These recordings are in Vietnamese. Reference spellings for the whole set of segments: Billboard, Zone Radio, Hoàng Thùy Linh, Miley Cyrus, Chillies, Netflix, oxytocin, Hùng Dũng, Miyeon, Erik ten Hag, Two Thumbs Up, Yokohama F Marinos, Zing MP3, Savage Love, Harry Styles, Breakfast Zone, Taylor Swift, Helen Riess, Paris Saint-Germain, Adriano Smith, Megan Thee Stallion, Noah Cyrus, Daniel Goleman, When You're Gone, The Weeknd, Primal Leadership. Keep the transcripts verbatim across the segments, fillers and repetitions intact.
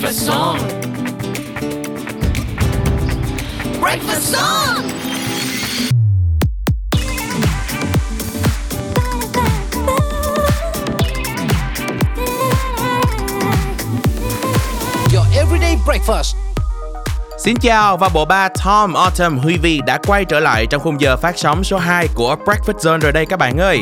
Breakfast Zone. Breakfast Zone. Your everyday breakfast. Xin chào và bộ ba Tom, Autumn, Huy Vy đã quay trở lại trong khung giờ phát sóng số hai của Breakfast Zone rồi đây các bạn ơi.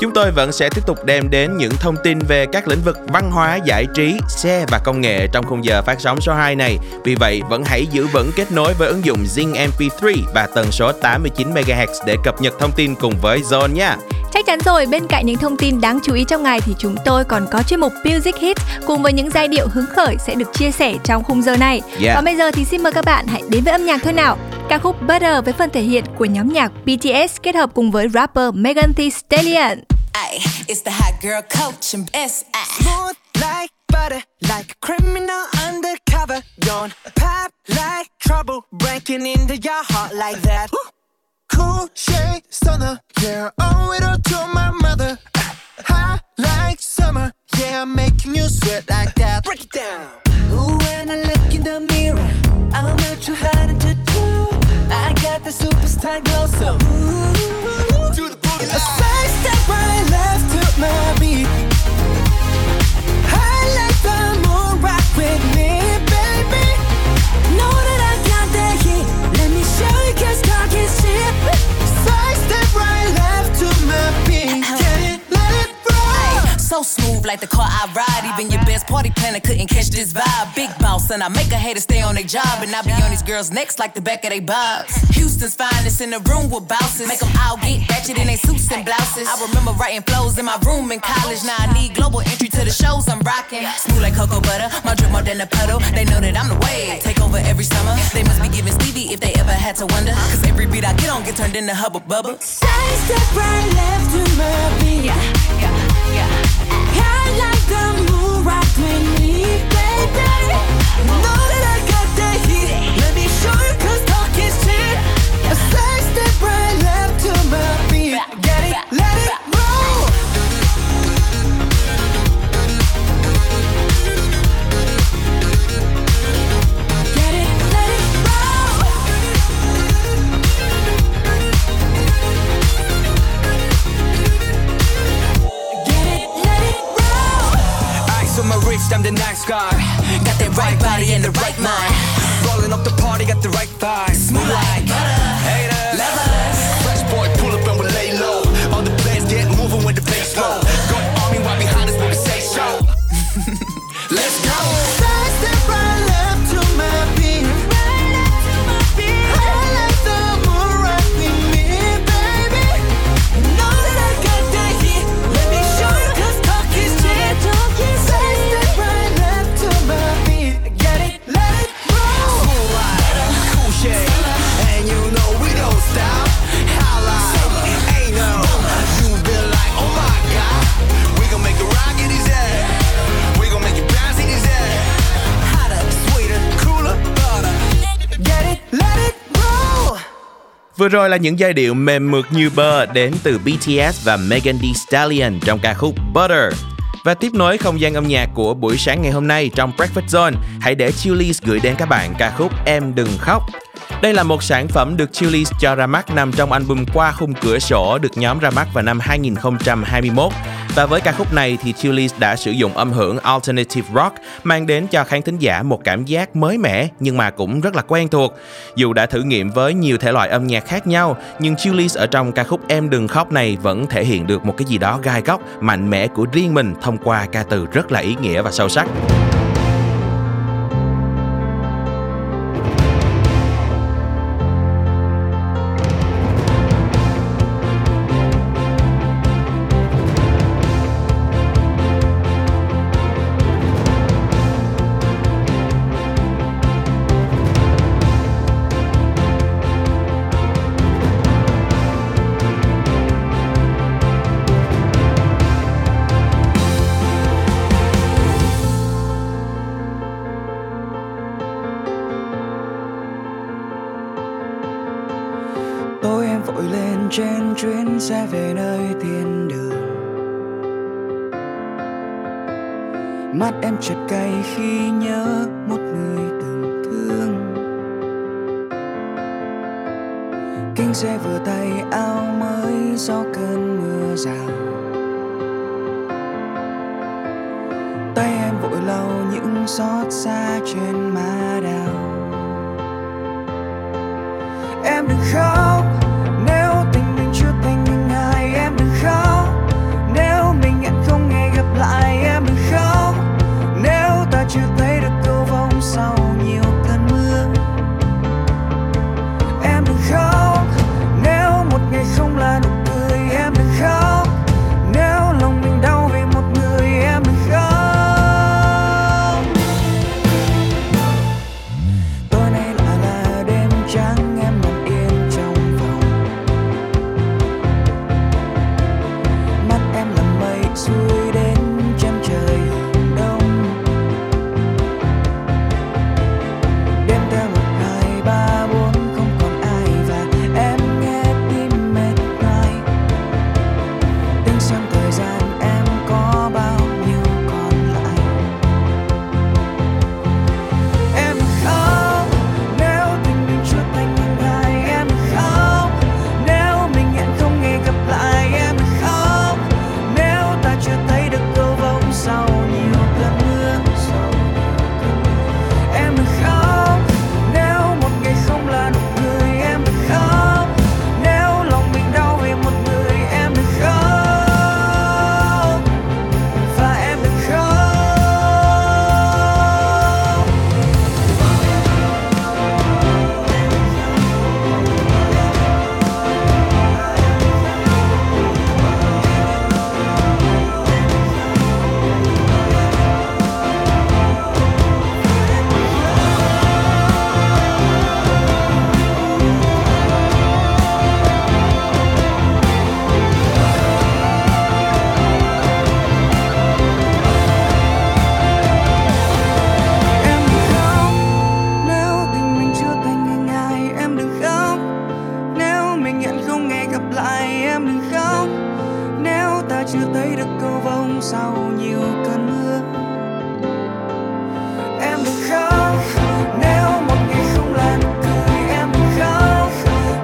Chúng tôi vẫn sẽ tiếp tục đem đến những thông tin về các lĩnh vực văn hóa, giải trí, xe và công nghệ trong khung giờ phát sóng số hai này. Vì vậy, vẫn hãy giữ vững kết nối với ứng dụng Zing em pê ba và tần số tám mươi chín mê ga héc để cập nhật thông tin cùng với Zone nha. Chắc chắn rồi, bên cạnh những thông tin đáng chú ý trong ngày thì chúng tôi còn có chuyên mục Music Hits cùng với những giai điệu hứng khởi sẽ được chia sẻ trong khung giờ này. Yeah. Còn bây giờ thì xin mời các bạn hãy đến với âm nhạc thôi nào. Ca khúc Butter với phần thể hiện của nhóm nhạc bê tê ét kết hợp cùng với rapper Megan Thee Stallion. Ay, it's the hot girl coach and S I. Smooth like butter, like a criminal undercover. Don't pop like trouble, breaking into your heart like that. Cool shade stunner, yeah, owe it all to my mother. Hot like summer, yeah, I'm making you sweat like that. Break it down. Ooh, when I look in the mirror, I'm not too hard to do. I got the superstar glow, so ooh, do the booty. A side step right left to my beat. I like the moon, rock with me, baby. Know that I got the heat. Let me show you 'cause talk is cheap. Side step right left to my beat. Get it, let it roll. So smooth like the car I ride. Even your best party planner couldn't catch this vibe. Big boss and I make a hater stay on their job, and I be on these girls' necks like the back of they bobs. Houston's finest in the room with bouncers. Make them all get ratchet in their suits and blouses. I remember writing flows in my room in college. Now I need global entry to the shows I'm rocking. Smooth like cocoa butter, my drip more than a puddle. They know that I'm the wave, take over every summer. They must be giving Stevie if they ever had to wonder. Cause every beat I get on get turned into Hubba Bubba. Side step right left to my beat. Yeah, yeah, yeah. I like the moon rock with me, baby. Know that I got the heat. Let me show you 'cause talk is cheap. A side step right left to my beat. Get it, let it roll. Get it, let it roll. Get it, let it roll. Eyes on my wrist, I'm the nice guy. Got that right body and the right mind. Rolling up the party, got the right vibe. Smooth like butter. Haters, lovers. Fresh boy, pull up and we lay low. All the players get moving with the bass roll. Going on me while behind us when we say show. Let's go. Side step right left to my beat. Right left to my beat. I like the moon rock with me, baby. Know that I got the heat. Let me show you 'cause talk is cheap. Side step right left to my beat. Get it, let it roll. Smooth like cool shade. And you know we don't stop. Highlight, ain't no. You been like, oh my God. We gon' make the rock in his ass. We gon' make it bounce in his ass. Hotter, sweeter, cooler, butter. Get it, let it roll. Vừa rồi là những giai điệu mềm mượt như bơ đến từ bê tê ét và Megan Thee Stallion trong ca khúc Butter. Và tiếp nối không gian âm nhạc của buổi sáng ngày hôm nay trong Breakfast Zone, hãy để Chillies gửi đến các bạn ca khúc Em Đừng Khóc. Đây là một sản phẩm được Chillies cho ra mắt nằm trong album Qua Khung Cửa Sổ được nhóm ra mắt vào năm hai không hai mốt. Và với ca khúc này thì Chillies đã sử dụng âm hưởng alternative rock mang đến cho khán thính giả một cảm giác mới mẻ nhưng mà cũng rất là quen thuộc. Dù đã thử nghiệm với nhiều thể loại âm nhạc khác nhau nhưng Chillies ở trong ca khúc Em Đừng Khóc này vẫn thể hiện được một cái gì đó gai góc, mạnh mẽ của riêng mình thông qua ca từ rất là ý nghĩa và sâu sắc. mắt em chợt cay khi nhớ một người từng thương. Kính xe vừa tay áo mới do cơn mưa rào. Tay em vội lau những xót xa trên má đào. Em đừng khóc nếu tình mình chưa thành những ai. Em đừng khóc nếu mình hẹn không hề gặp lại. Em đừng khóc nếu ta chưa thấy được cầu vồng sau nhiều cơn mưa. Em đừng khóc nếu một ngày không là nụ cười. Em đừng khóc nếu lòng mình đau vì một người. Em đừng khóc. Tối nay lại là đêm trắng, em nằm yên trong phòng. Mắt em là mây xuôi đến chân trời hướng đông. Đêm theo một hai ba bốn không còn ai và em nghe tim mệt nhoài. Tính xem thời gian em có bao nhiêu còn lại. Em khóc nếu tình mình chưa thành những ai. Em khóc nếu mình hẹn không hề gặp lại. Em khóc nếu ta chưa thấy được cầu vồng sau nhiều cơn mưa. Em khóc nếu một ngày không là nụ cười. Em khóc nếu lòng mình đau vì một người. Em khóc và em khóc. Em đừng khóc nếu tình mình chưa thành những ai. Em đừng khóc nếu mình hẹn không hề gặp lại. Em đừng khóc nếu ta chưa thấy được cầu vồng sau nhiều cơn mưa. Em đừng khóc nếu một ngày không là nụ cười. Em đừng khóc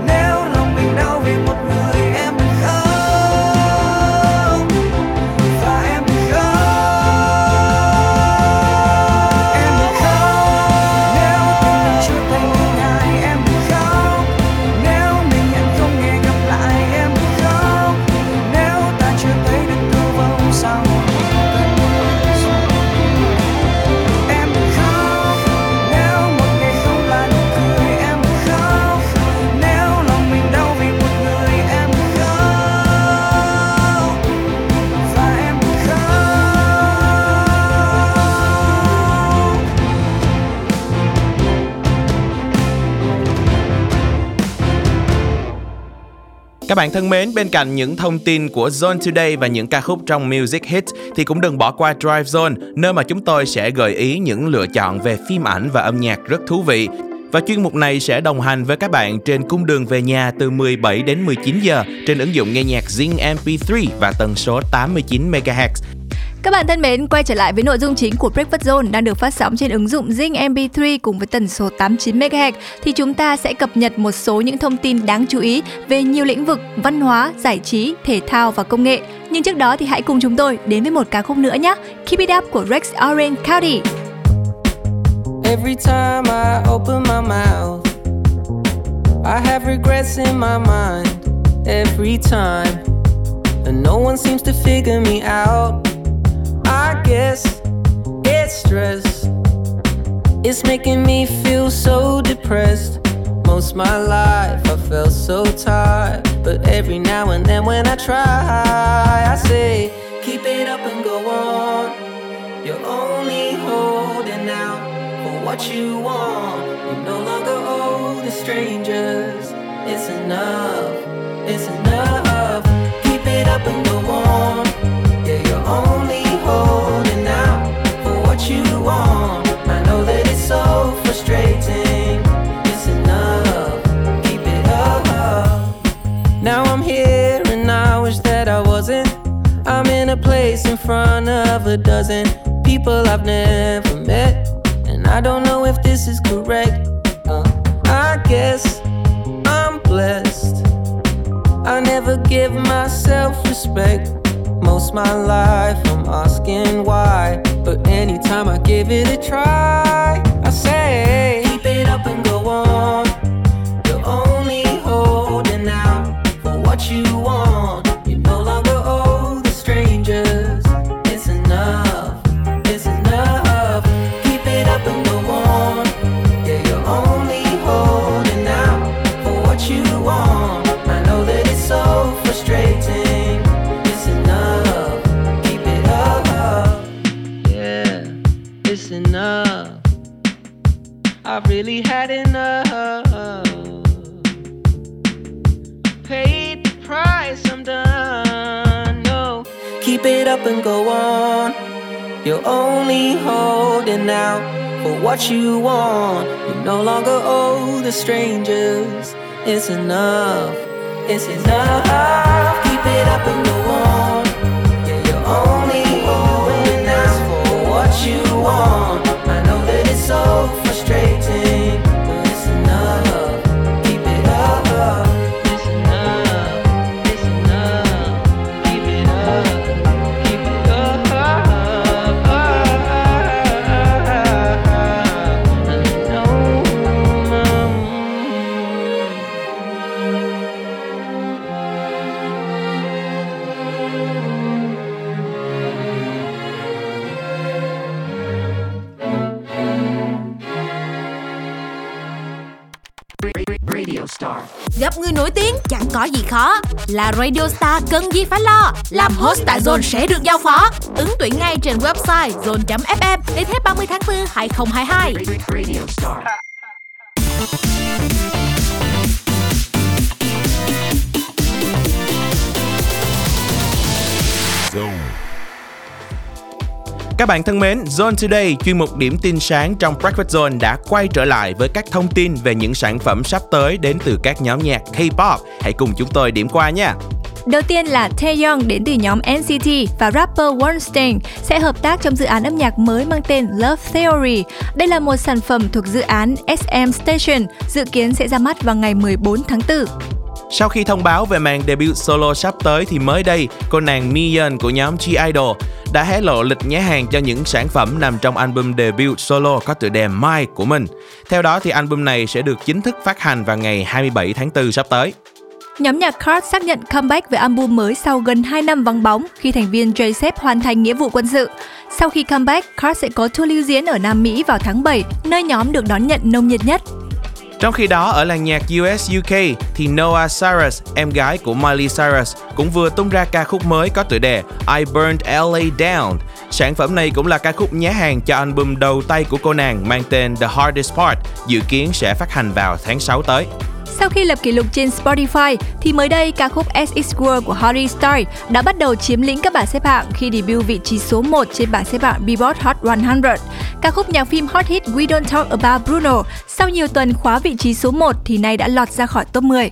nếu lòng mình đau vì một người. Em đừng khóc và em đừng khóc. Em đừng khóc nếu tình mình chưa thành những ai. Em đừng khóc nếu mình hẹn không hề gặp lại. Em đừng khóc nếu ta chưa thấy được cầu vồng sau cơn mưa. Em đừng khóc nếu một ngày không là nụ cười. Em đừng khóc nếu lòng mình đau vì một người. Em đừng khóc và em đừng khóc. Các bạn thân mến, bên cạnh những thông tin của Zone Today và những ca khúc trong Music Hit thì cũng đừng bỏ qua Drive Zone, nơi mà chúng tôi sẽ gợi ý những lựa chọn về phim ảnh và âm nhạc rất thú vị. Và chuyên mục này sẽ đồng hành với các bạn trên cung đường về nhà từ mười bảy đến mười chín giờ trên ứng dụng nghe nhạc Zing em pê ba và tần số tám mươi chín mê ga héc. Các bạn thân mến, quay trở lại với nội dung chính của Breakfast Zone đang được phát sóng trên ứng dụng Zing em pê ba cùng với tần số tám mươi chín mê ga héc thì chúng ta sẽ cập nhật một số những thông tin đáng chú ý về nhiều lĩnh vực văn hóa, giải trí, thể thao và công nghệ. Nhưng trước đó thì hãy cùng chúng tôi đến với một ca khúc nữa nhé. Keep It Up của Rex Orange County. Every time I open my mouth, I have regrets in my mind every time, and no one seems to figure me out. I guess it's stress, it's making me feel so depressed. Most my life I felt so tired, but every now and then when I try, I say, keep it up and go on. You're only holding out what you want, you no longer owe the strangers. It's enough, it's enough. Keep it up and go on. Yeah, you're only holding out for what you want. I know that it's so frustrating. It's enough, keep it up. Now I'm here and I wish that I wasn't. I'm in a place in front of a dozen people I've never met, and I don't know if this is correct. uh, I guess I'm blessed. I never give myself respect. Most my life I'm asking why, but anytime I give it a try, I say keep it up and go on. You're only holding out for what you want. You no longer owe the strangers. It's enough, it's enough. Keep it up and go on. Yeah, you're only holding out for what you want. I know that it's so frustrating. Enough. I really had enough. Paid the price, I'm done. No, keep it up and go on. You're only holding out for what you want. You no longer owe the strangers. It's enough. It's enough. Keep it up and go on. Yeah, you're only holding out for what you want. I know that it's so frustrating, but it's enough. Keep it up. It's enough. It's enough. Keep it up. Keep it Gặp người nổi tiếng chẳng có gì khó. Là Radio Star cần gì phải lo. Làm host tại Zone sẽ được giao phó. Ứng tuyển ngay trên website zone chấm ép em đến hết ba mươi tháng tư hai nghìn không trăm hai mươi hai. Các bạn thân mến, Zone Today, chuyên mục điểm tin sáng trong Breakfast Zone đã quay trở lại với các thông tin về những sản phẩm sắp tới đến từ các nhóm nhạc K-pop. Hãy cùng chúng tôi điểm qua nha! Đầu tiên là Taeyeon đến từ nhóm en xê tê và rapper Wonstein sẽ hợp tác trong dự án âm nhạc mới mang tên Love Theory. Đây là một sản phẩm thuộc dự án ét em Station, dự kiến sẽ ra mắt vào ngày mười bốn tháng tư. Sau khi thông báo về màn debut solo sắp tới thì mới đây, cô nàng Miyeon của nhóm G-Idol đã hé lộ lịch nhé hàng cho những sản phẩm nằm trong album debut solo có tựa đề My của mình. Theo đó thì album này sẽ được chính thức phát hành vào ngày hai mươi bảy tháng tư sắp tới. Nhóm nhạc Card xác nhận comeback với album mới sau gần hai năm vắng bóng khi thành viên J-Sep hoàn thành nghĩa vụ quân sự. Sau khi comeback, Card sẽ có tour lưu diễn ở Nam Mỹ vào tháng bảy, nơi nhóm được đón nhận nồng nhiệt nhất. Trong khi đó, ở làng nhạc U S U K thì Noah Cyrus, em gái của Miley Cyrus, cũng vừa tung ra ca khúc mới có tựa đề I Burned lờ a Down. Sản phẩm này cũng là ca khúc nhá hàng cho album đầu tay của cô nàng mang tên The Hardest Part, dự kiến sẽ phát hành vào tháng sáu tới. Sau khi lập kỷ lục trên Spotify, thì mới đây ca khúc As It's World của Harry Styles đã bắt đầu chiếm lĩnh các bảng xếp hạng khi debut vị trí số một trên bảng xếp hạng Billboard Hot một trăm. Ca khúc nhạc phim hot hit We Don't Talk About Bruno sau nhiều tuần khóa vị trí số một thì nay đã lọt ra khỏi top mười.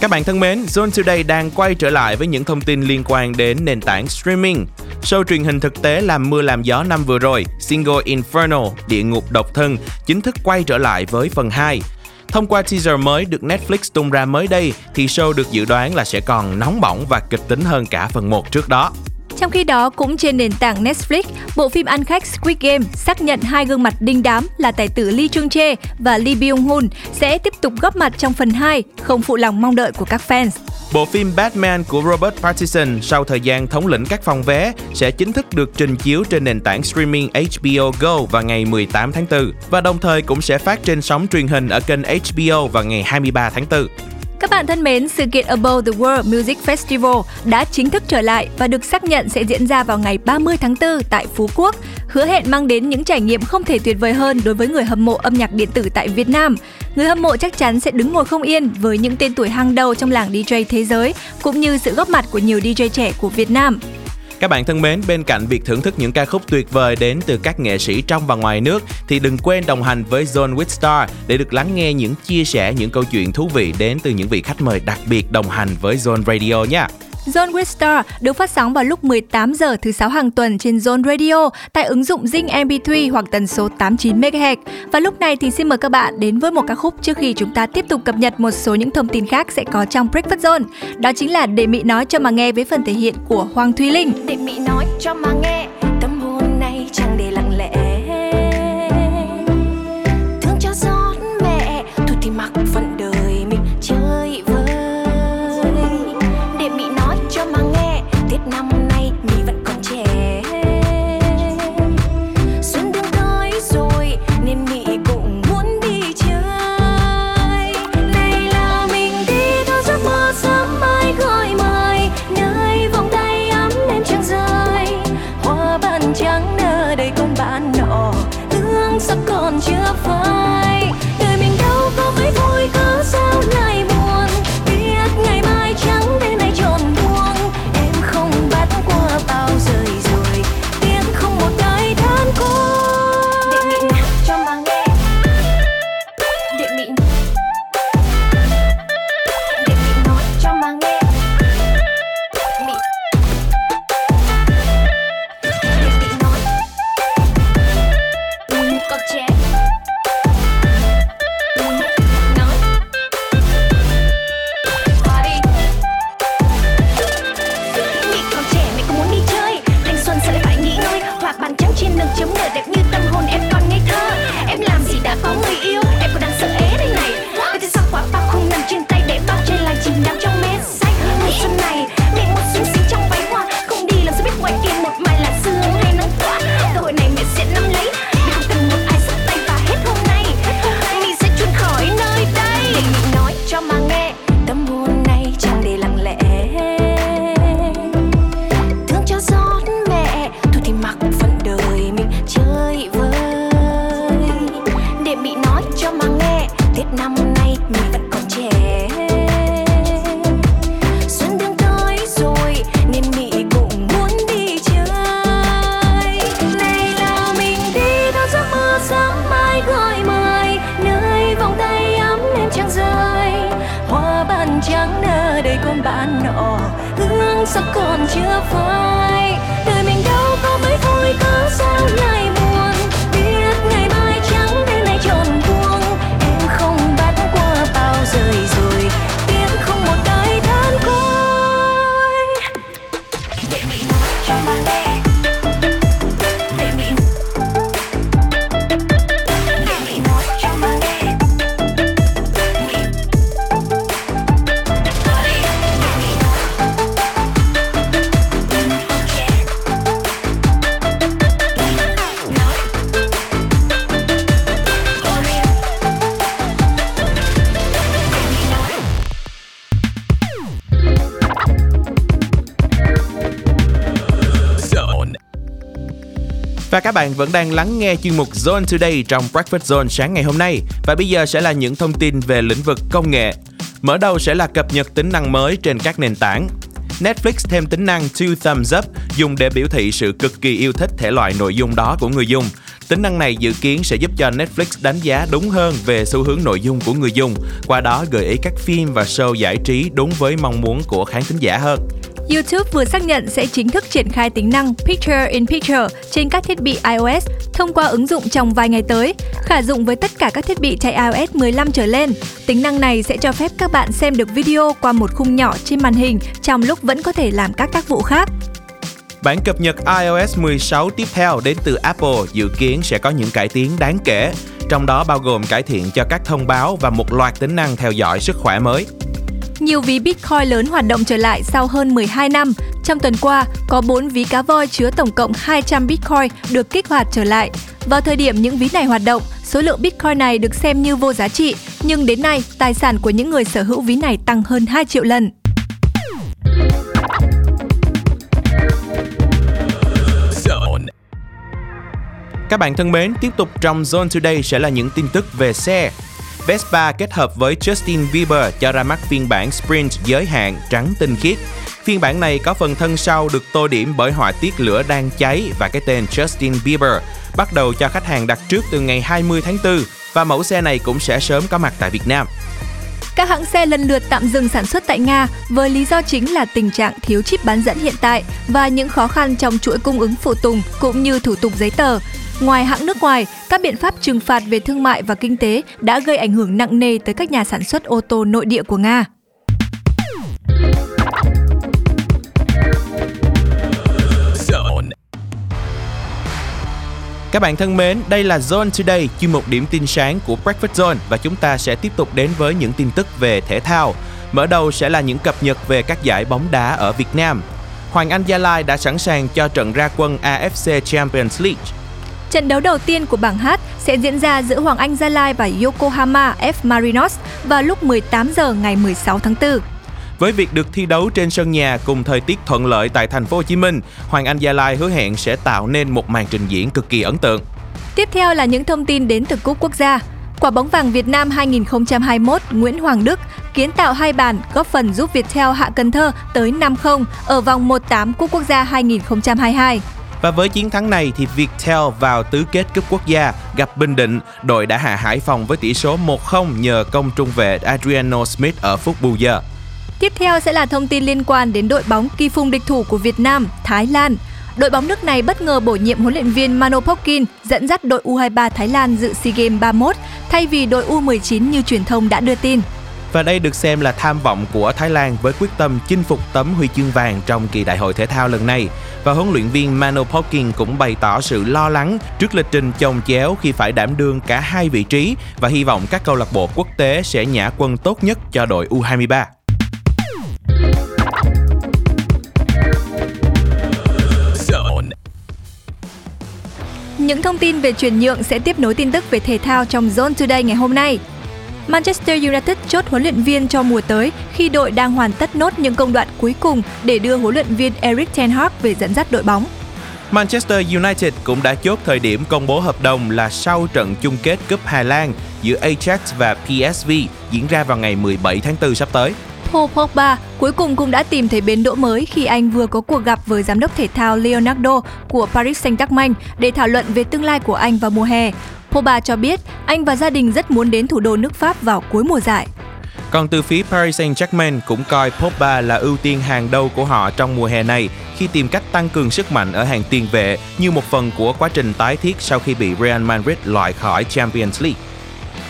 Các bạn thân mến, Zone Today đang quay trở lại với những thông tin liên quan đến nền tảng streaming. Show truyền hình thực tế làm mưa làm gió năm vừa rồi, Single Inferno, Địa ngục độc thân, chính thức quay trở lại với phần hai. Thông qua teaser mới được Netflix tung ra mới đây, thì show được dự đoán là sẽ còn nóng bỏng và kịch tính hơn cả phần một trước đó. Trong khi đó, cũng trên nền tảng Netflix, bộ phim ăn khách Squid Game xác nhận hai gương mặt đinh đám là tài tử Lee Chung-jae và Lee Byung-hun sẽ tiếp tục góp mặt trong phần hai, không phụ lòng mong đợi của các fans. Bộ phim Batman của Robert Pattinson sau thời gian thống lĩnh các phòng vé sẽ chính thức được trình chiếu trên nền tảng streaming H B O Go vào ngày mười tám tháng tư và đồng thời cũng sẽ phát trên sóng truyền hình ở kênh H B O vào ngày hai mươi ba tháng tư. Các bạn thân mến, sự kiện Above the World Music Festival đã chính thức trở lại và được xác nhận sẽ diễn ra vào ngày ba mươi tháng tư tại Phú Quốc, hứa hẹn mang đến những trải nghiệm không thể tuyệt vời hơn đối với người hâm mộ âm nhạc điện tử tại Việt Nam. Người hâm mộ chắc chắn sẽ đứng ngồi không yên với những tên tuổi hàng đầu trong làng đê gi thế giới, cũng như sự góp mặt của nhiều đê gi trẻ của Việt Nam. Các bạn thân mến, bên cạnh việc thưởng thức những ca khúc tuyệt vời đến từ các nghệ sĩ trong và ngoài nước thì đừng quên đồng hành với Zone with Star để được lắng nghe những chia sẻ, những câu chuyện thú vị đến từ những vị khách mời đặc biệt đồng hành với Zone Radio nha. Zone with Star được phát sóng vào lúc mười tám giờ thứ sáu hàng tuần trên Zone Radio tại ứng dụng Zing em pê ba hoặc tần số tám mươi chín mê ga héc. Và lúc này thì xin mời các bạn đến với một ca khúc trước khi chúng ta tiếp tục cập nhật một số những thông tin khác sẽ có trong Breakfast Zone. Đó chính là Để Mị Nói Cho Mà Nghe với phần thể hiện của Hoàng Thùy Linh. Để Mị Nói Cho Mà Nghe, tâm hồn này chẳng để lặng lẽ. Thương cho giót mẹ, thôi thì mặc phận đời mình chơi với. Năm nay mi vẫn còn trẻ, xuân đương tới rồi nên mi cũng muốn đi chơi. Này là mình đi theo giấc mơ sớm mai gọi mời, nơi vòng tay ấm em chẳng rơi. Hoa ban trắng nở đầy con bạn nọ, tương sắc còn chưa phai. Đời mình đâu có mấy vui cớ sao lại buồn, biết ngày mai trắng đêm nay tròn buông. Em không bắt qua bao giờ rồi, tiếng không một ai than côi. Để mị nói cho mà nghe, để mị để mị nói cho mà nghe, mị để mị nói muốn có trẻ muốn nói party. Mị còn trẻ mị cũng muốn đi chơi, thanh xuân sao lại phải nghĩ ngơi. Hoặc bàn trắng trên đường chấm nở đẹp như tâm hồn em còn ngây thơ. Em làm gì đã có người yêu, em còn đang sợ ế đây này. Bây giờ sao quả bao không nằm trên tay để bao trên làng chìm đắm trong mê sách. Mùa xuân này mẹ muốn xúng xính trong váy hoa, không đi làm sao biết ngoài kia một mai là sương hay nắng tỏa. Cơ hội này mẹ sẽ nắm lấy, mẹ không cần một ai sắp tay và hết hôm nay mẹ sẽ trốn khỏi nơi đây. Để mị nói cho mà nghe, tâm hồn này chẳng để lặng lẽ. Thương cho giót mẹ, thôi thì mặc phận đời mình chơi vơi. Để mị nói cho mà nghe, Tết năm nay mị vẫn còn trẻ, xuân đương tới rồi nên mị cũng muốn đi chơi. Này là mình đi theo giấc mơ sáng mai gọi mời, nơi vòng tay ấm em chẳng rơi. Hoa ban trắng nở đầy con bạn nọ, hương sắc còn chưa phai. Đời mình đâu có mấy vui cớ sao lại buồn, biết ngày mai trắng đêm nay tròn buông. Em không bắt qua bao giờ rồi, tiếng không một ai than côi. Để mị nói cho mà nghe, để mị để mị nói cho mà nghe, mị party. Để mị nói mình còn trẻ, mị nói party. Để mị nói. Và các bạn vẫn đang lắng nghe chuyên mục Zone Today trong Breakfast Zone sáng ngày hôm nay. Và bây giờ sẽ là những thông tin về lĩnh vực công nghệ. Mở đầu sẽ là cập nhật tính năng mới trên các nền tảng. Netflix thêm tính năng Two Thumbs Up dùng để biểu thị sự cực kỳ yêu thích thể loại nội dung đó của người dùng. Tính năng này dự kiến sẽ giúp cho Netflix đánh giá đúng hơn về xu hướng nội dung của người dùng, qua đó gợi ý các phim và show giải trí đúng với mong muốn của khán thính giả hơn. YouTube vừa xác nhận sẽ chính thức triển khai tính năng Picture in Picture trên các thiết bị iOS thông qua ứng dụng trong vài ngày tới, khả dụng với tất cả các thiết bị chạy iOS mười lăm trở lên. Tính năng này sẽ cho phép các bạn xem được video qua một khung nhỏ trên màn hình trong lúc vẫn có thể làm các tác vụ khác. Bản cập nhật iOS mười sáu tiếp theo đến từ Apple dự kiến sẽ có những cải tiến đáng kể, trong đó bao gồm cải thiện cho các thông báo và một loạt tính năng theo dõi sức khỏe mới. Nhiều ví Bitcoin lớn hoạt động trở lại sau hơn mười hai năm. Trong tuần qua, có bốn ví cá voi chứa tổng cộng hai trăm Bitcoin được kích hoạt trở lại. Vào thời điểm những ví này hoạt động, số lượng Bitcoin này được xem như vô giá trị, nhưng đến nay, tài sản của những người sở hữu ví này tăng hơn hai triệu lần. Các bạn thân mến, tiếp tục trong Zone Today sẽ là những tin tức về xe. Vespa kết hợp với Justin Bieber cho ra mắt phiên bản Sprint giới hạn trắng tinh khiết. Phiên bản này có phần thân sau được tô điểm bởi họa tiết lửa đang cháy và cái tên Justin Bieber, bắt đầu cho khách hàng đặt trước từ ngày hai mươi tháng tư, và mẫu xe này cũng sẽ sớm có mặt tại Việt Nam. Các hãng xe lần lượt tạm dừng sản xuất tại Nga với lý do chính là tình trạng thiếu chip bán dẫn hiện tại và những khó khăn trong chuỗi cung ứng phụ tùng cũng như thủ tục giấy tờ. Ngoài hãng nước ngoài, các biện pháp trừng phạt về thương mại và kinh tế đã gây ảnh hưởng nặng nề tới các nhà sản xuất ô tô nội địa của Nga. Các bạn thân mến, đây là Zone Today, chuyên mục điểm tin sáng của Breakfast Zone, và chúng ta sẽ tiếp tục đến với những tin tức về thể thao. Mở đầu sẽ là những cập nhật về các giải bóng đá ở Việt Nam. Hoàng Anh Gia Lai đã sẵn sàng cho trận ra quân a ép xê Champions League. Trận đấu đầu tiên của bảng H sẽ diễn ra giữa Hoàng Anh Gia Lai và Yokohama F Marinos vào lúc mười tám giờ ngày mười sáu tháng tư. Với việc được thi đấu trên sân nhà cùng thời tiết thuận lợi tại thành phố Hồ Chí Minh, Hoàng Anh Gia Lai hứa hẹn sẽ tạo nên một màn trình diễn cực kỳ ấn tượng. Tiếp theo là những thông tin đến từ cúp quốc gia. Quả bóng vàng Việt Nam hai không hai mốt Nguyễn Hoàng Đức kiến tạo hai bàn, góp phần giúp Viettel hạ Cần Thơ tới năm không ở vòng một phần tám cúp quốc gia hai không hai hai. Và với chiến thắng này thì Viettel vào tứ kết cúp quốc gia, gặp Bình Định, đội đã hạ Hải Phòng với tỷ số một không nhờ công trung vệ Adriano Smith ở phút bù giờ. Tiếp theo sẽ là thông tin liên quan đến đội bóng kỳ phùng địch thủ của Việt Nam, Thái Lan. Đội bóng nước này bất ngờ bổ nhiệm huấn luyện viên Mano Pokkin dẫn dắt đội u hai mươi ba Thái Lan dự SEA Games ba mươi mốt thay vì đội u mười chín như truyền thông đã đưa tin. Và đây được xem là tham vọng của Thái Lan với quyết tâm chinh phục tấm huy chương vàng trong kỳ đại hội thể thao lần này. Và huấn luyện viên Mano Pokkin cũng bày tỏ sự lo lắng trước lịch trình chồng chéo khi phải đảm đương cả hai vị trí và hy vọng các câu lạc bộ quốc tế sẽ nhả quân tốt nhất cho đội u hai mươi ba. Những thông tin về chuyển nhượng sẽ tiếp nối tin tức về thể thao trong Zone Today ngày hôm nay. Manchester United chốt huấn luyện viên cho mùa tới khi đội đang hoàn tất nốt những công đoạn cuối cùng để đưa huấn luyện viên Erik ten Hag về dẫn dắt đội bóng. Manchester United cũng đã chốt thời điểm công bố hợp đồng là sau trận chung kết Cúp Hà Lan giữa Ajax và pê ét vê diễn ra vào ngày mười bảy tháng tư sắp tới. Paul Pogba cuối cùng cũng đã tìm thấy bến đỗ mới khi anh vừa có cuộc gặp với giám đốc thể thao Leonardo của Paris Saint-Germain để thảo luận về tương lai của anh vào mùa hè. Pogba cho biết anh và gia đình rất muốn đến thủ đô nước Pháp vào cuối mùa giải. Còn từ phía Paris Saint-Germain cũng coi Pogba là ưu tiên hàng đầu của họ trong mùa hè này khi tìm cách tăng cường sức mạnh ở hàng tiền vệ như một phần của quá trình tái thiết sau khi bị Real Madrid loại khỏi Champions League.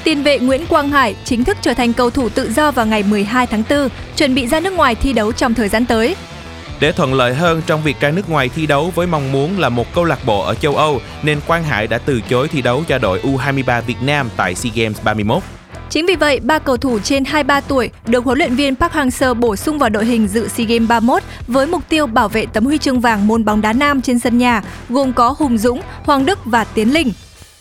Tiền vệ Nguyễn Quang Hải chính thức trở thành cầu thủ tự do vào ngày mười hai tháng tư, chuẩn bị ra nước ngoài thi đấu trong thời gian tới. Để thuận lợi hơn trong việc ra nước ngoài thi đấu với mong muốn là một câu lạc bộ ở châu Âu, nên Quang Hải đã từ chối thi đấu cho đội u hai mươi ba Việt Nam tại SEA Games ba mươi mốt. Chính vì vậy, ba cầu thủ trên hai mươi ba tuổi được huấn luyện viên Park Hang-seo bổ sung vào đội hình dự SEA Games ba mươi mốt với mục tiêu bảo vệ tấm huy chương vàng môn bóng đá nam trên sân nhà, gồm có Hùng Dũng, Hoàng Đức và Tiến Linh.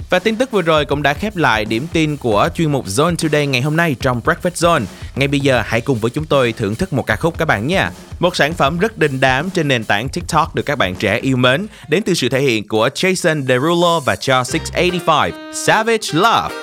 Và tin tức vừa rồi cũng đã khép lại điểm tin của chuyên mục Zone Today ngày hôm nay trong Breakfast Zone. Ngay bây giờ hãy cùng với chúng tôi thưởng thức một ca khúc các bạn nhé. Một sản phẩm rất đình đám trên nền tảng TikTok được các bạn trẻ yêu mến, đến từ sự thể hiện của Jason Derulo và Cho six eighty-five, Savage Love.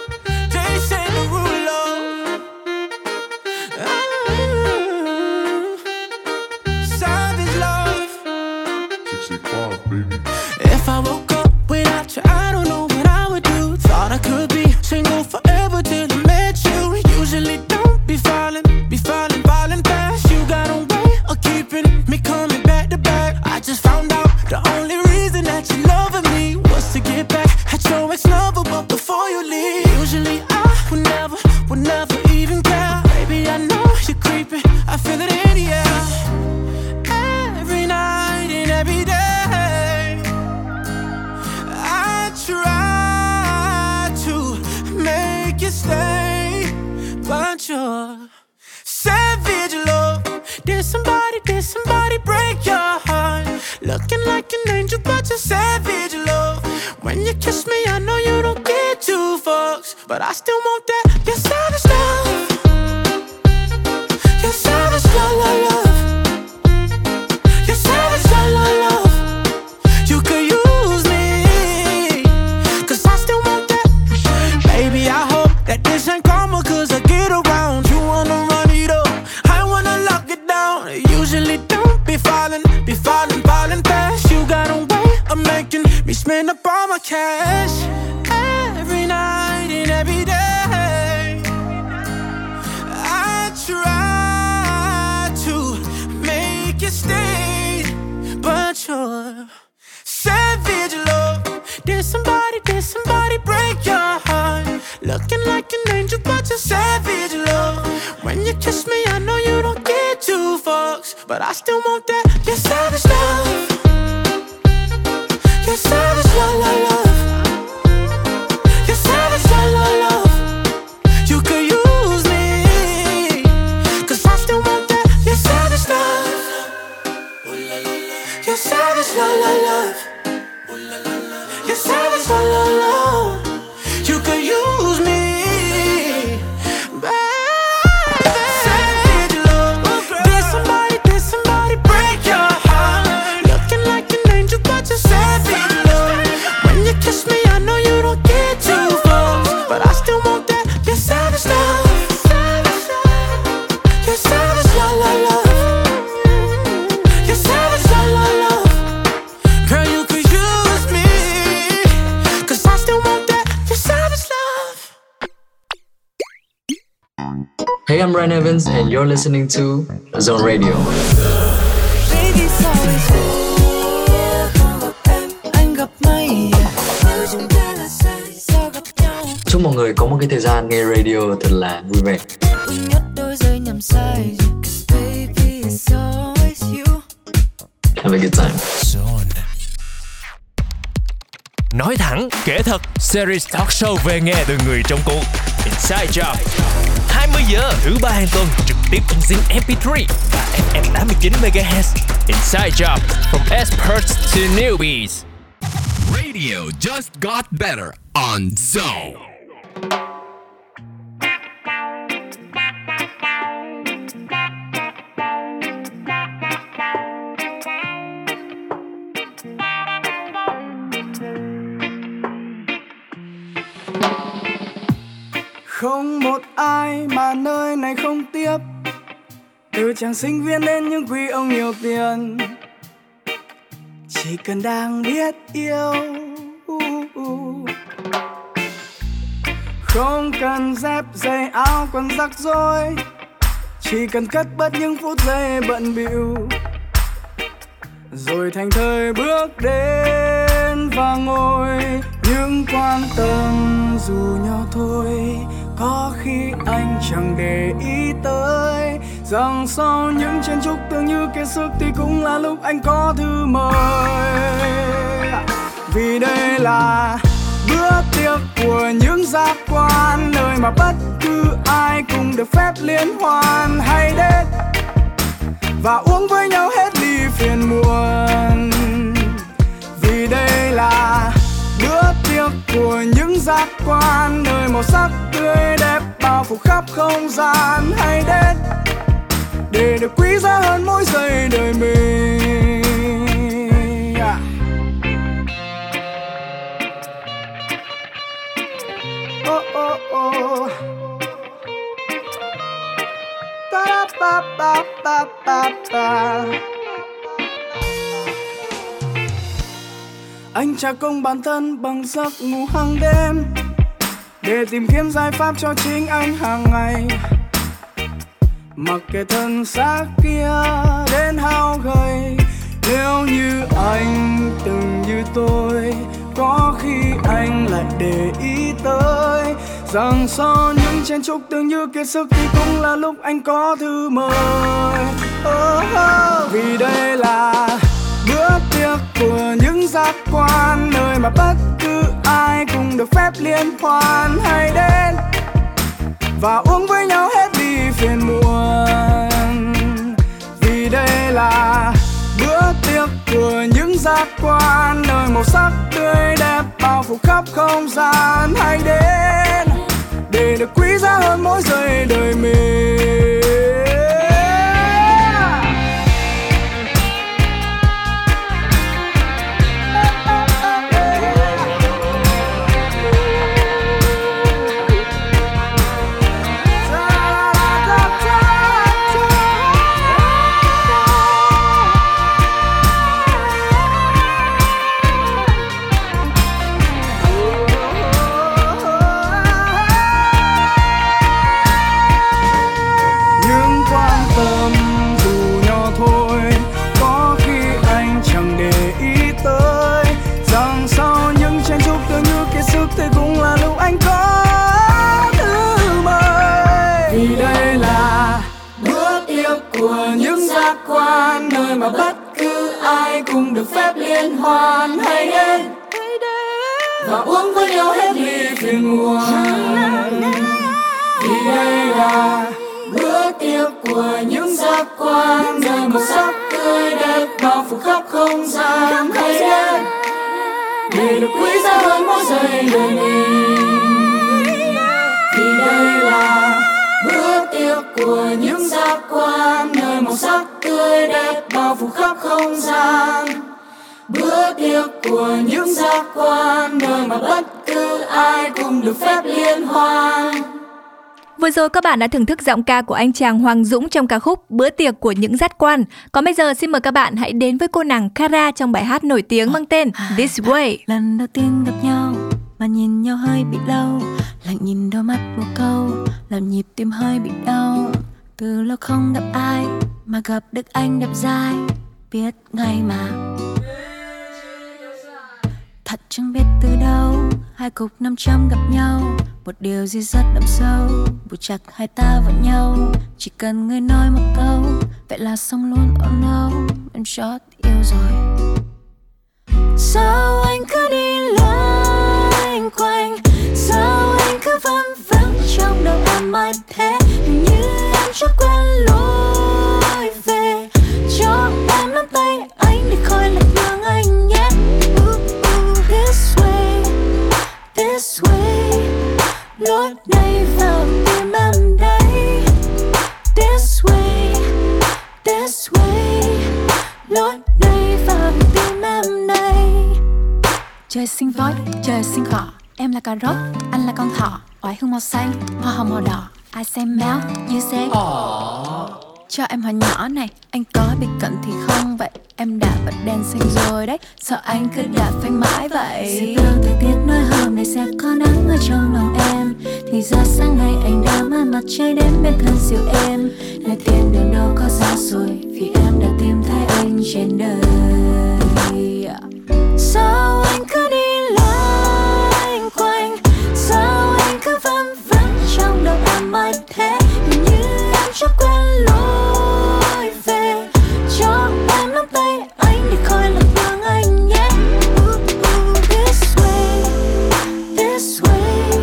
That this ain't karma. like an angel, but you're savage love. When you kiss me, I know you don't get two fucks, but I still want that. You're savage love. You're savage love, love, love. You're savage love, love, love. You could use me, 'cause I still want that. You're savage love. You're savage love, love, love. You're savage love, love, love. You could use me. Hey, I'm Ryan Evans, and you're listening to Zone Radio. Chúc mọi người có một cái thời gian nghe radio thật là vui vẻ. Have a good time. Nói thẳng, kể thật, series talk show về nghe từ người trong cuộc. Inside Job. hai mươi giờ thứ ba hàng tuần trực tiếp trên Zing em pê ba và ép em tám mươi chín mê ga héc. Inside Job from experts to newbies. Radio just got better on Zone. Không một ai mà nơi này không tiếp, từ chàng sinh viên đến những quý ông nhiều tiền. Chỉ cần đang biết yêu, không cần dép giày áo quần rắc rối, chỉ cần cất bớt những phút giây bận bịu, rồi thành thơi bước đến và ngồi. Những quan tâm dù nhỏ thôi, có khi anh chẳng để ý tới, rằng sau những chen chúc tưởng như kiệt sức thì cũng là lúc anh có thư mời. Vì đây là bữa tiệc của những giác quan, nơi mà bất cứ ai cũng được phép liên hoan. Hay đến và uống với nhau hết ly phiền muộn. Vì đây là bữa tiệc của những giác quan, nơi màu sắc tươi đẹp bao phủ khắp không gian. Hãy đến để được quý giá hơn mỗi giây đời mình. yeah. oh, oh, oh. Ta ba ba ba ba ba. Anh trả công bản thân bằng giấc ngủ hàng đêm, để tìm kiếm giải pháp cho chính anh hàng ngày. Mặc kệ thân xác kia đến hao gầy, nếu như anh từng như tôi, có khi anh lại để ý tới, rằng sau những chen chúc tưởng như kiệt sức thì cũng là lúc anh có thư mời. oh, oh. Vì đây là bữa tiệc của những giác quan, nơi mà bất cứ ai cũng được phép liên hoan. Hãy đến và uống với nhau hết đi phiền muộn. Vì đây là bữa tiệc của những giác quan, nơi màu sắc tươi đẹp bao phủ khắp không gian. Hãy đến để được quý giá hơn mỗi giây đời mình. giác quan, nơi mà bất cứ ai cũng được phép liên hoan. Hãy đến và uống với nhau hết ly phiền muộn, vì đây là bữa tiệc của những giác quan, nơi màu sắc tươi đẹp bao phủ khắp không gian. Hãy đến để được quý giá hơn mỗi giây đời mình, vì đây là bữa tiệc của những giác quan, nơi màu sắc tươi đẹp bao phủ khắp không gian. Bữa tiệc của những giác quan, nơi mà bất cứ ai cũng được phép liên hoan. Vừa rồi các bạn đã thưởng thức giọng ca của anh chàng Hoàng Dũng trong ca khúc Bữa tiệc của những giác quan. Còn bây giờ xin mời các bạn hãy đến với cô nàng Kara trong bài hát nổi tiếng mang tên This Way. Lần đầu tiên gặp nhau mà nhìn nhau hơi bị lâu, lạnh nhìn đôi mắt một câu làm nhịp tim hơi bị đau. Từ lâu không gặp ai mà gặp được anh đẹp trai, biết ngay mà. Thật chẳng biết từ đâu hai cục năm trăm gặp nhau, một điều gì rất đậm sâu buộc chặt hai ta vào nhau. Chỉ cần người nói một câu vậy là xong luôn. Oh no, em chót yêu rồi. Sao anh cứ đi loanh quanh, sao anh cứ vân vân trong đầu em mãi thế, như em chưa quen lối về. Cho em nắm tay anh để khỏi lạc đường anh nhé. This way, this way, lối này vào tim em đây. This way, this way, lối này vào tim em đây. Trời sinh voi, trời sinh cỏ, em là cà rốt, anh là con thỏ. Oải hương màu xanh, hoa hồng màu đỏ, I say melt, you say. Cho em hỏi nhỏ này, anh có bị cận thì không vậy? Em đã bật đèn xanh rồi đấy, sao anh cứ đạp phanh mãi vậy? Sự tương thời tiết nói hôm nay sẽ có nắng ở trong lòng em, thì ra sáng nay anh đã mang mặt trời đến bên thân siêu em. Lời tiền đường đâu có ra rồi, vì em đã tìm thấy anh trên đời. Sao anh cứ đi loanh quanh, sao anh cứ vân vân trong đầu em mãi thế, như em chưa quen lối về. Cho em nắm tay anh để khỏi lạc đường anh nhé. Ooh, ooh, this way, this way,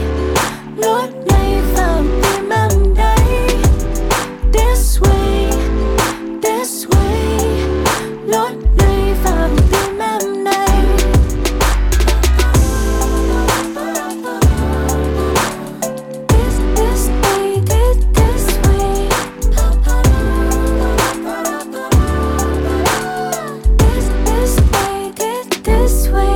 lối này vào tim em đây. This way, this way, lối này vào tim em đây. This, this way, this, this way. This, this way, this, this way.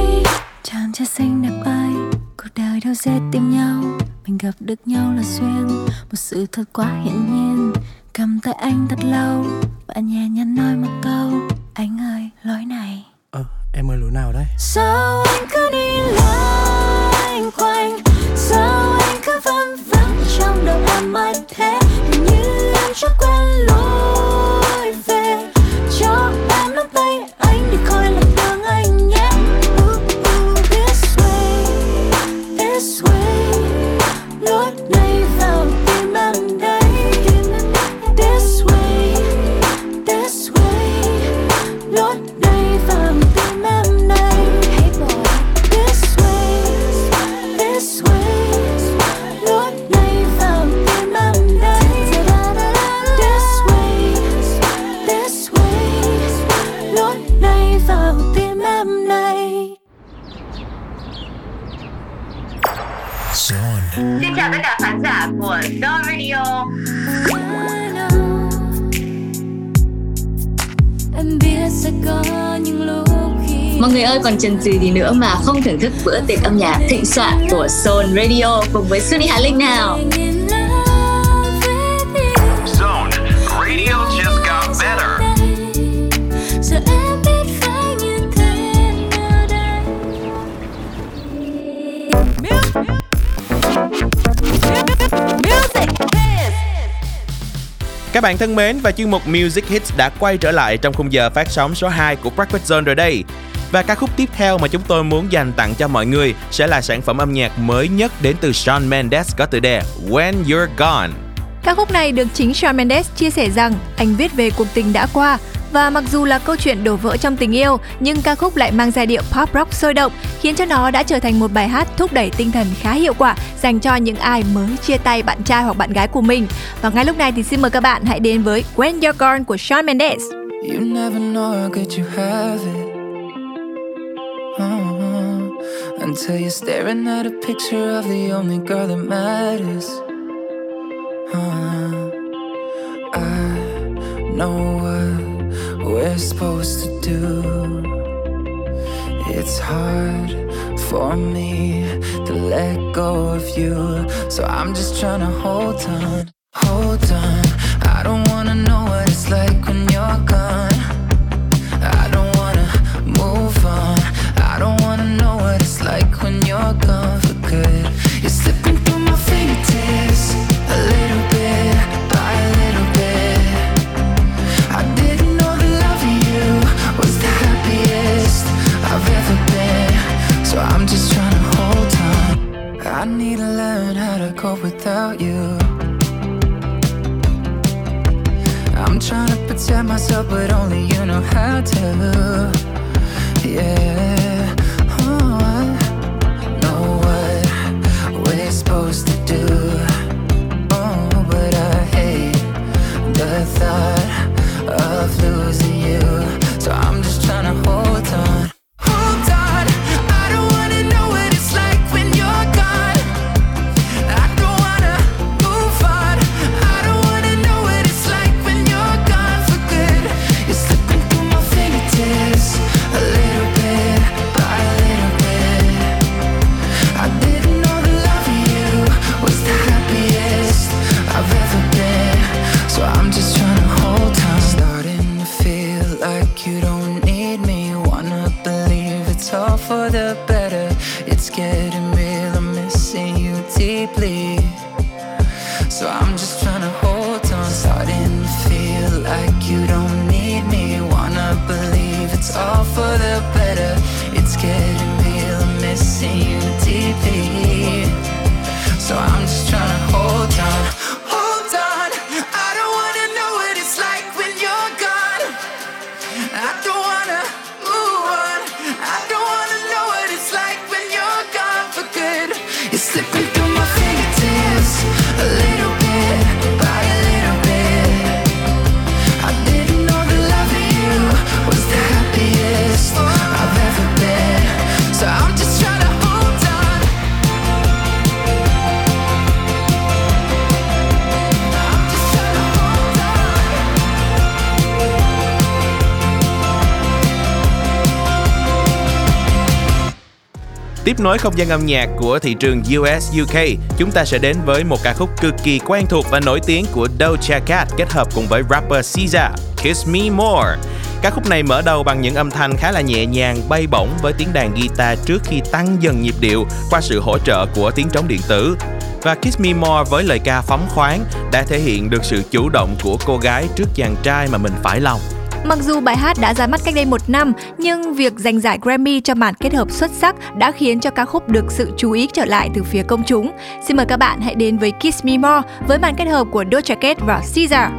Chàng trai xinh đẹp ơi, cuộc đời đâu dễ tìm nhau, mình gặp được nhau là duyên, một sự thật quá hiển nhiên. Cầm tay anh thật lâu và nhẹ nhàng nói một câu, anh ơi lối này. Ờ, em ơi lối nào đấy? Sao anh cứ đi loanh quanh, sao anh cứ vân vân trong đầu em mãi thế, như em chưa quen lối về. Cho em nắm tay anh để khỏi lạc đường anh nhé. Ooh, ooh, this way, this way, lối này vào tim em đây. This way, this way, lối này vào tim em đây. This way, this way, lối này vào tim em đây. This way, this way, lối này vào tim em đây. Zone Xin chào tất cả khán giả của Zone Radio. Mọi người ơi, còn chần chừ gì nữa mà không thưởng thức bữa tiệc âm nhạc thịnh soạn của Zone Radio cùng với Sunny Hà Linh nào? Zone Radio just got better. Các bạn thân mến, và chuyên mục Music Hits đã quay trở lại trong khung giờ phát sóng số hai của Breakfast Zone rồi đây. Và ca khúc tiếp theo mà chúng tôi muốn dành tặng cho mọi người sẽ là sản phẩm âm nhạc mới nhất đến từ Shawn Mendes có tựa đề When You're Gone. Ca khúc này được chính Shawn Mendes chia sẻ rằng anh viết về cuộc tình đã qua, và mặc dù là câu chuyện đổ vỡ trong tình yêu, nhưng ca khúc lại mang giai điệu pop rock sôi động, khiến cho nó đã trở thành một bài hát thúc đẩy tinh thần khá hiệu quả dành cho những ai mới chia tay bạn trai hoặc bạn gái của mình. Và ngay lúc này thì xin mời các bạn hãy đến với When You're Gone của Shawn Mendes. You never know how good you have it, uh-huh. Until you're staring at a picture of the only girl that matters, uh-huh. I know what we're supposed to do. It's hard for me to let go of you, so I'm just trying to hold on, hold on. I don't wanna know what it's like when you're gone. I don't wanna move on. I don't wanna know what it's like when you're gone for good. You're slipping through my fingertips a little bit by a little bit. I didn't know the love of you was the happiest I've ever been, so I'm just trying to hold on. I need to learn how to cope without you. I'm trying to protect myself, but only you know how to. Yeah, oh, I know what we're supposed to do. Oh, but I hate the thought of losing you, so I'm just trying to hold on. Tiếp nối không gian âm nhạc của thị trường U S U K, chúng ta sẽ đến với một ca khúc cực kỳ quen thuộc và nổi tiếng của Doja Cat kết hợp cùng với rapper ét e a, Kiss Me More. Ca khúc này mở đầu bằng những âm thanh khá là nhẹ nhàng, bay bổng với tiếng đàn guitar trước khi tăng dần nhịp điệu qua sự hỗ trợ của tiếng trống điện tử. Và Kiss Me More với lời ca phóng khoáng đã thể hiện được sự chủ động của cô gái trước chàng trai mà mình phải lòng. Mặc dù bài hát đã ra mắt cách đây một năm, nhưng việc giành giải Grammy cho màn kết hợp xuất sắc đã khiến cho ca khúc được sự chú ý trở lại từ phía công chúng. Xin mời các bạn hãy đến với Kiss Me More với màn kết hợp của Doja Cat và ét e a.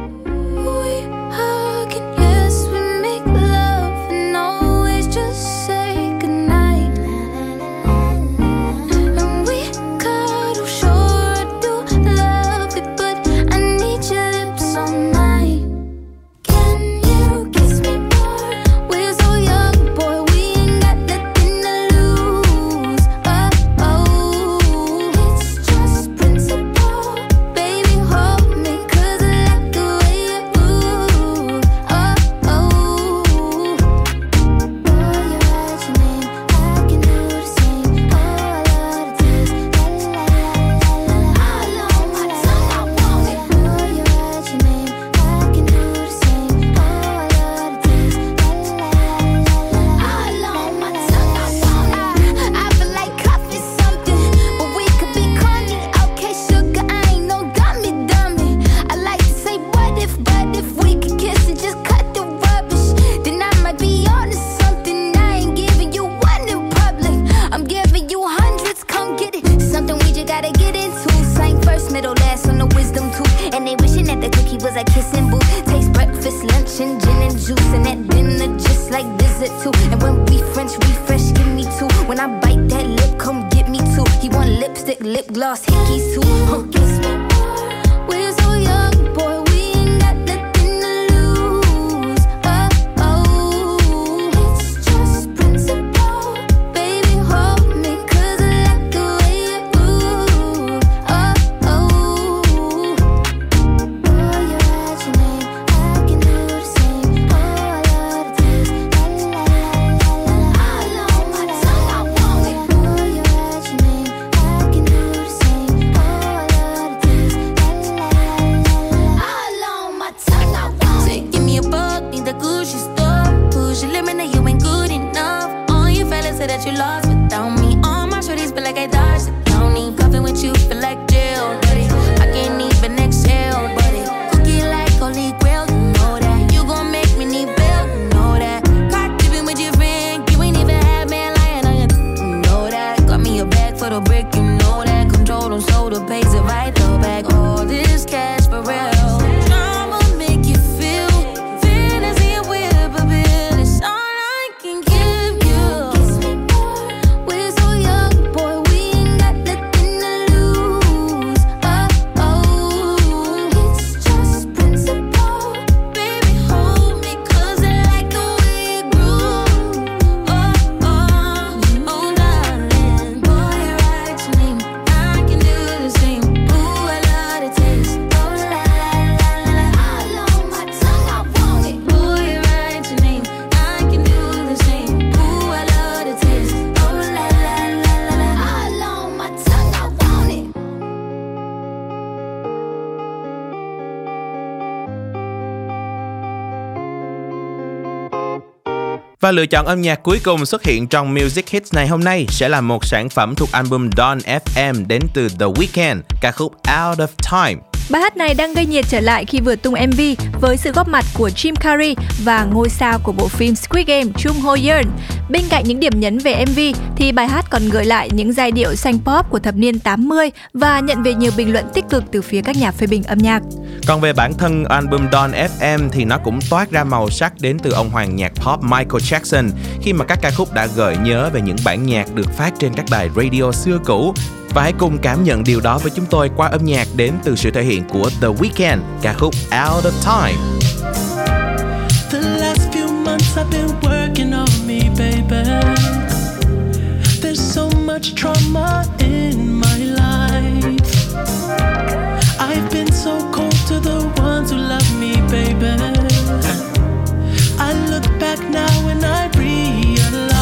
Và lựa chọn âm nhạc cuối cùng xuất hiện trong Music Hits này hôm nay sẽ là một sản phẩm thuộc album Don ép em đến từ The Weeknd, ca khúc Out of Time. Bài hát này đang gây nhiệt trở lại khi vừa tung em vê với sự góp mặt của Jim Carrey và ngôi sao của bộ phim Squid Game Chung Ho-yeon. Bên cạnh những điểm nhấn về em vê thì bài hát còn gợi lại những giai điệu xanh pop của thập niên tám mươi và nhận về nhiều bình luận tích cực từ phía các nhà phê bình âm nhạc. Còn về bản thân album Don ép em thì nó cũng toát ra màu sắc đến từ ông hoàng nhạc pop Michael Jackson khi mà các ca khúc đã gợi nhớ về những bản nhạc được phát trên các đài radio xưa cũ. Và hãy cùng cảm nhận điều đó với chúng tôi qua âm nhạc đến từ sự thể hiện của The Weeknd, ca khúc Out of Time. The last few months I've been working on me, baby. There's so much trauma in my life. I've been so cold to the ones who love me, baby. I look back now and I realize.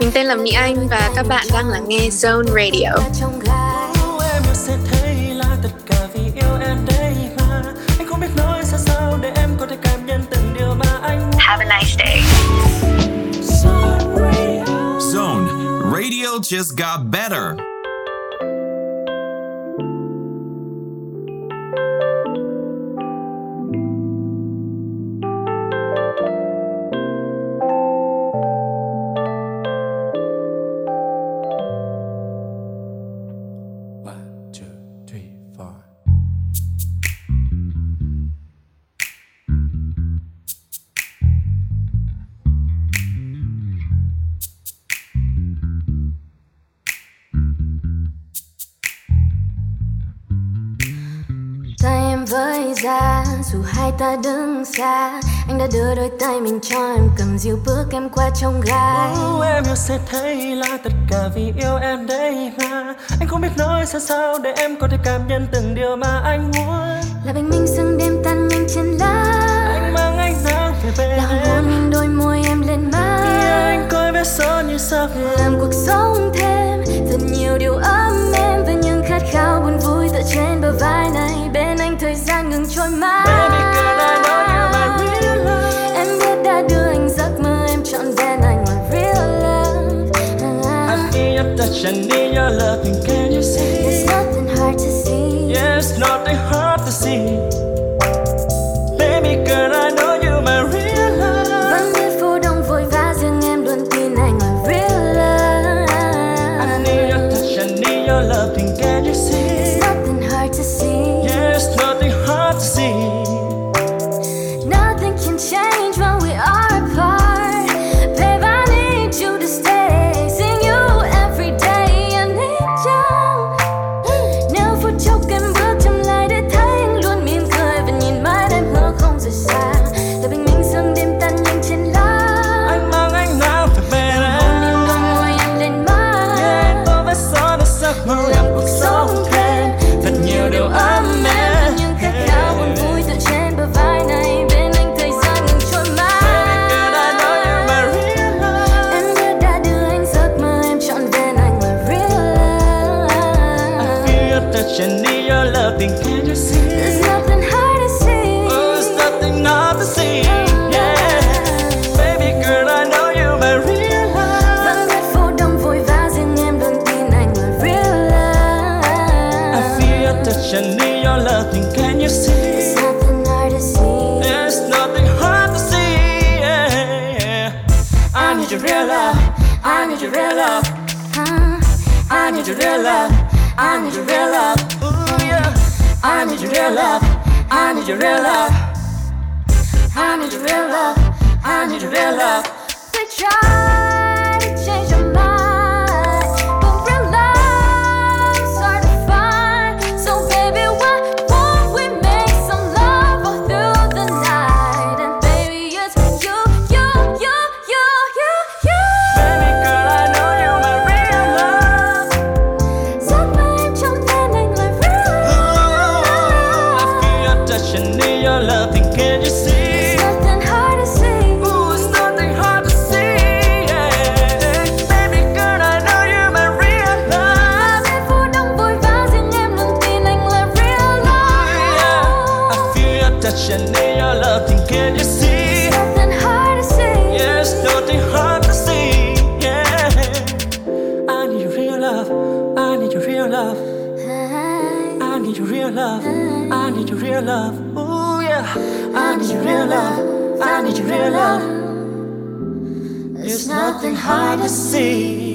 Mình tên là Mỹ Anh và các bạn đang lắng nghe Zone Radio. Have a nice day. Zone Radio, Zone Radio just got better. Với giá dù hai ta đứng xa, anh đã đưa đôi tay mình cho em cầm dìu bước em qua trong gai. Nếu em yêu sẽ thấy là tất cả vì yêu em đây mà. Anh không biết nói sao sao để em có thể cảm nhận từng điều mà anh muốn. Là bình minh sương đêm tan nhanh trên lá. Anh mang ánh nắng về bên em. Là hôn lên đôi môi em lên má. Yêu anh coi vết son như sao. Làm cuộc sống thêm thật nhiều điều ấm em. Và những khát khao buồn vui tựa trên bờ vai này bên. Thời gian ngừng trôi mãi. Baby girl, I know you're my real. And in your loving, can you see? There's nothing hard to see. Yes, nothing hard to see. Baby girl, I know you my real love. Vẫn biết phố đông vội vã, riêng em luôn tin anh my real love. I need your touch, I need your loving, can you see? There's nothing hard to see. Yes, nothing hard to see. Nothing can change when we are apart. Babe, I need you to stay. I need your real love, I need your real love, ooh yeah. I need your real love, I need your real love, I need your real love, I need your real love. We try to change your mind, but real love's hard to find. So baby, why won't we make some love all through the night? And baby, it's you, you, you, you, you, you. Baby girl, I know you're my real love. I need your loving, can you see? It's nothing hard to see. Ooh, it's nothing hard to see, yeah. Baby girl, I know you're my real love. Là giây phút đông vui vã, riêng em luôn tin anh là real love, yeah. I feel your touch, I need your loving, can you see? It's nothing hard to see. Yes, yeah, nothing hard to see, yeah. I need your real love, I need your real love, I need your real love, I need your real love, ooh yeah. I need your real love, I need your real love. There's nothing hard to see.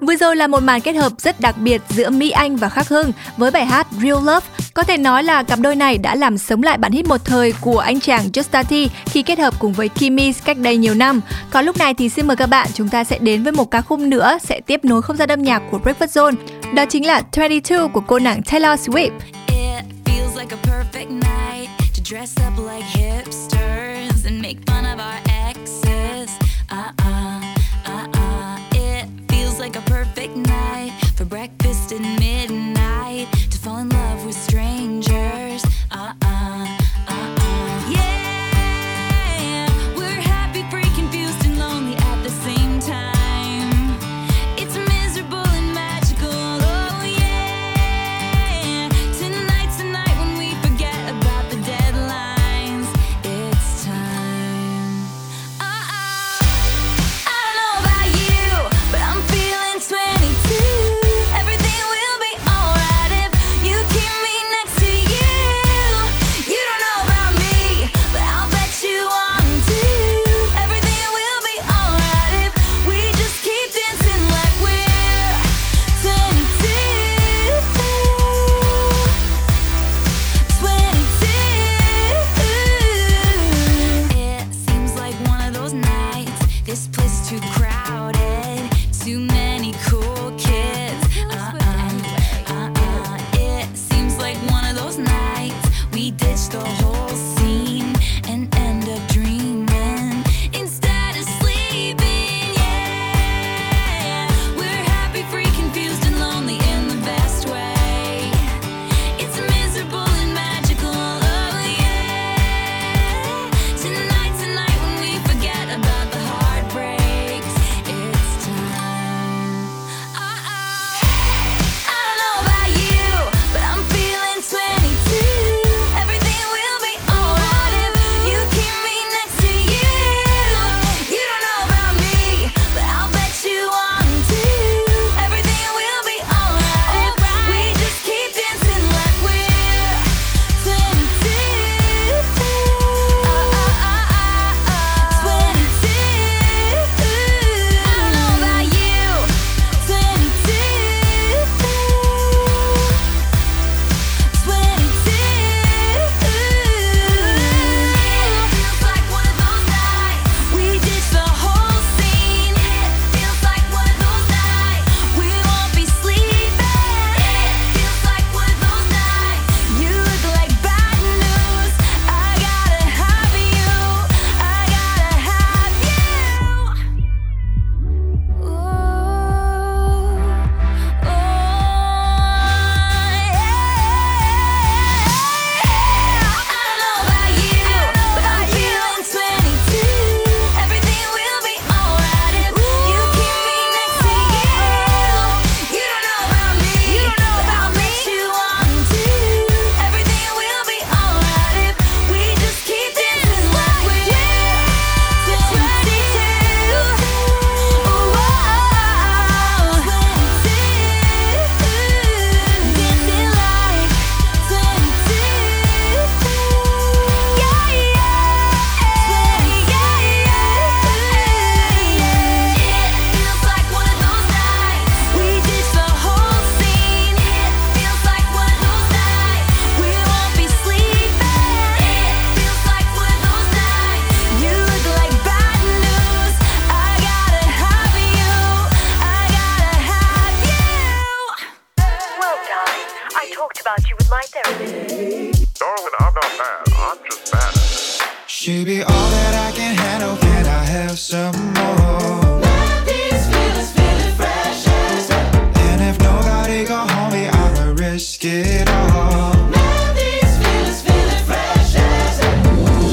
Vừa rồi là một màn kết hợp rất đặc biệt giữa Mỹ Anh và Khắc Hưng với bài hát Real Love. Có thể nói là cặp đôi này đã làm sống lại bản hit một thời của anh chàng Just Tati khi kết hợp cùng với Kimmy cách đây nhiều năm. Còn lúc này thì xin mời các bạn, chúng ta sẽ đến với một ca khúc nữa sẽ tiếp nối không gian âm nhạc của Breakfast Zone. Đó chính là hai mươi hai của cô nàng Taylor Swift. It feels like a perfect night to dress up like hipsters and make fun of our exes. Uh-uh, uh-uh. It feels like a perfect night for breakfast and midnight to fall in love with strangers. Uh-uh. twenty She be all that I can handle. Can I have some more? Let these feelings feeling fresh as hell. And if nobody gon' hold me, I'ma risk it all. Let these feelings feeling fresh as hell.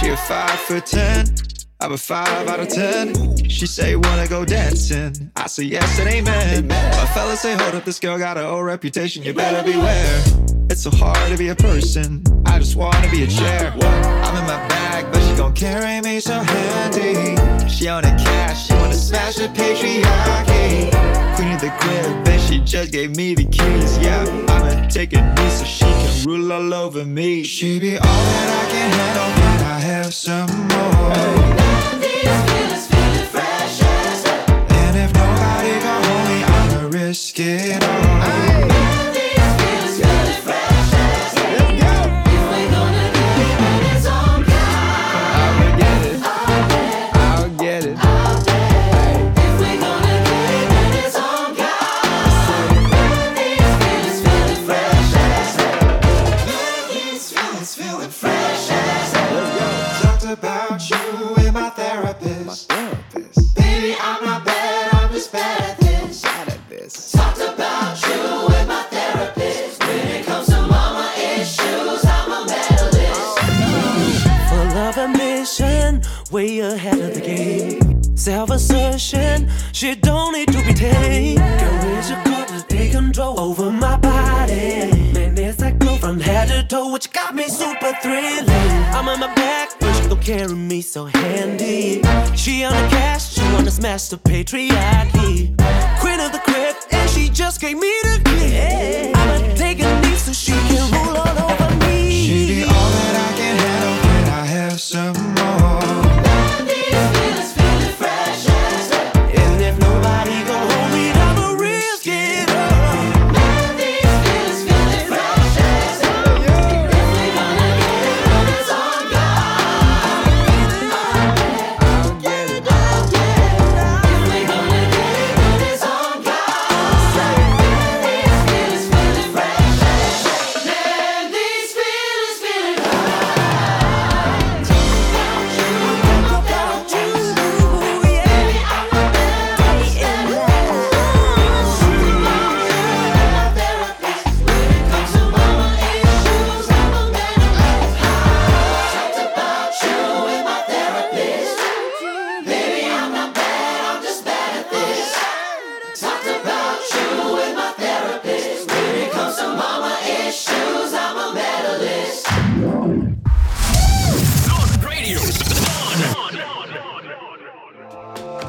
She a five for ten, I'm a five out of ten. She say wanna go dancing, I say yes and amen. My fellas say hold up, this girl got her old reputation. You better beware. It's so hard to be a person, I just wanna be a chair. I'm in my bag, but she gon' carry me so handy. She on the cash, she wanna smash the patriarchy. Queen of the crib, then she just gave me the keys. Yeah, I'ma take a knee so she can rule all over me. She be all that I can handle, but I have some more. Let these feelings feeling fresh as hell. And if nobody gon' hold me, I'ma risk it all. Way ahead of the game. Self-assertion, she don't need to be tamed. Courage to cut to take control over my body. Man, it's like go from head to toe, which got me super thrilling. I'm on my back, but she gon' carry me so handy. She on the cash, she wanna smash the patriarchy. Queen of the crib, and she just gave me the key. I'ma take a knee so she can rule all over me. She be all that I can handle, can I have some more?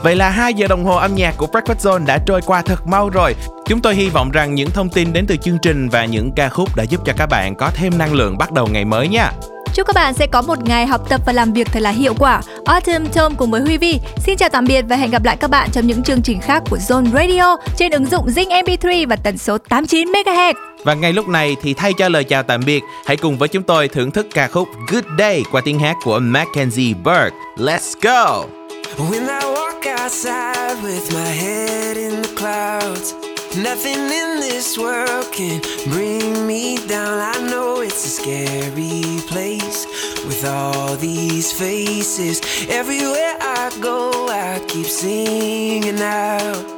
Vậy là hai giờ đồng hồ âm nhạc của Breakfast Zone đã trôi qua thật mau rồi. Chúng tôi hy vọng rằng những thông tin đến từ chương trình và những ca khúc đã giúp cho các bạn có thêm năng lượng bắt đầu ngày mới nha. Chúc các bạn sẽ có một ngày học tập và làm việc thật là hiệu quả. Autumn Tom cùng với Huy Vi xin chào tạm biệt và hẹn gặp lại các bạn trong những chương trình khác của Zone Radio trên ứng dụng Zing em pê ba và tần số tám mươi chín mê ga héc. Và ngay lúc này thì thay cho lời chào tạm biệt, hãy cùng với chúng tôi thưởng thức ca khúc Good Day qua tiếng hát của Mackenzie Burke. Let's go! When I walk outside with my head in the clouds, nothing in this world can bring me down. I know it's a scary place with all these faces. Everywhere I go, I keep singing out.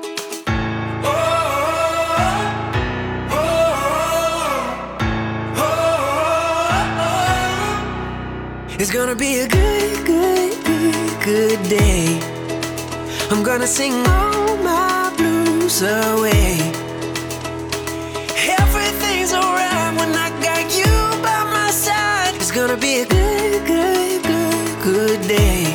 It's gonna be a good, good, good, good day. I'm gonna sing all my blues away. Everything's alright when I got you by my side. It's gonna be a good, good, good, good day.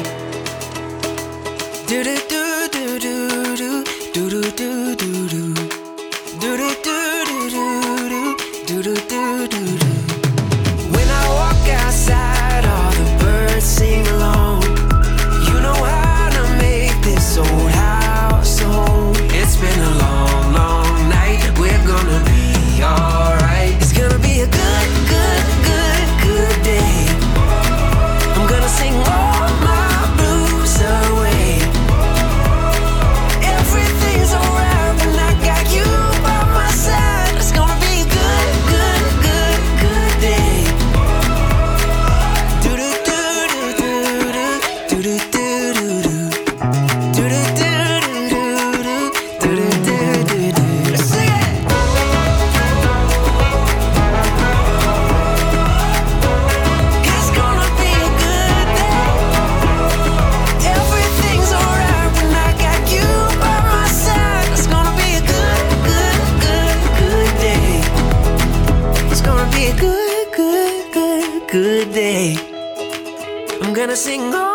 Do do do do do do do do do do do do do do do do do do do do. When I walk outside, all the birds sing along. the day. I'm gonna sing all